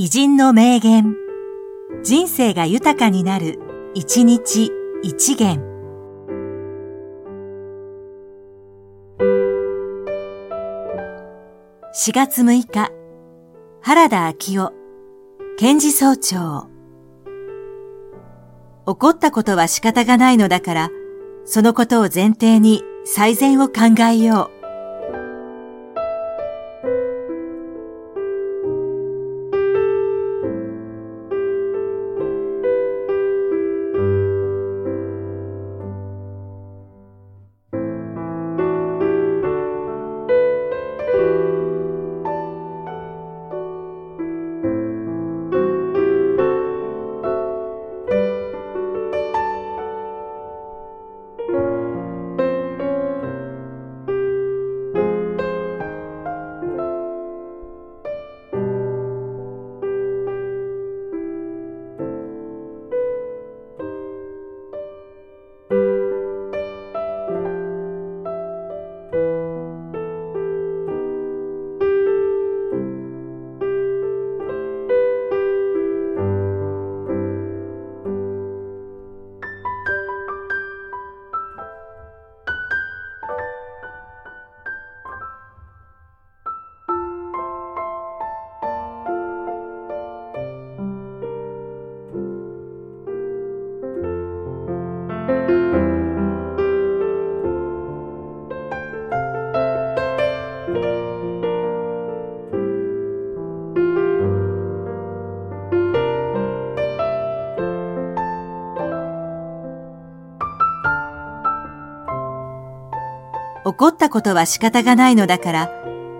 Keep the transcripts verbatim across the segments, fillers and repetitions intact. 偉人の名言。人生が豊かになる、一日一元。しがつむいか、原田昭夫、検事総長。怒ったことは仕方がないのだから、そのことを前提に最善を考えよう。怒ったことは仕方がないのだから、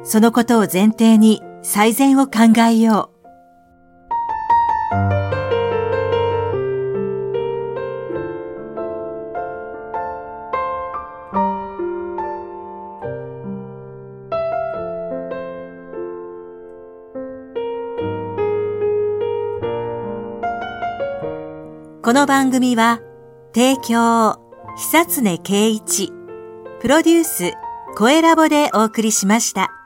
そのことを前提に最善を考えよう。この番組は、提供、久常圭一、プロデュース、声ラボでお送りしました。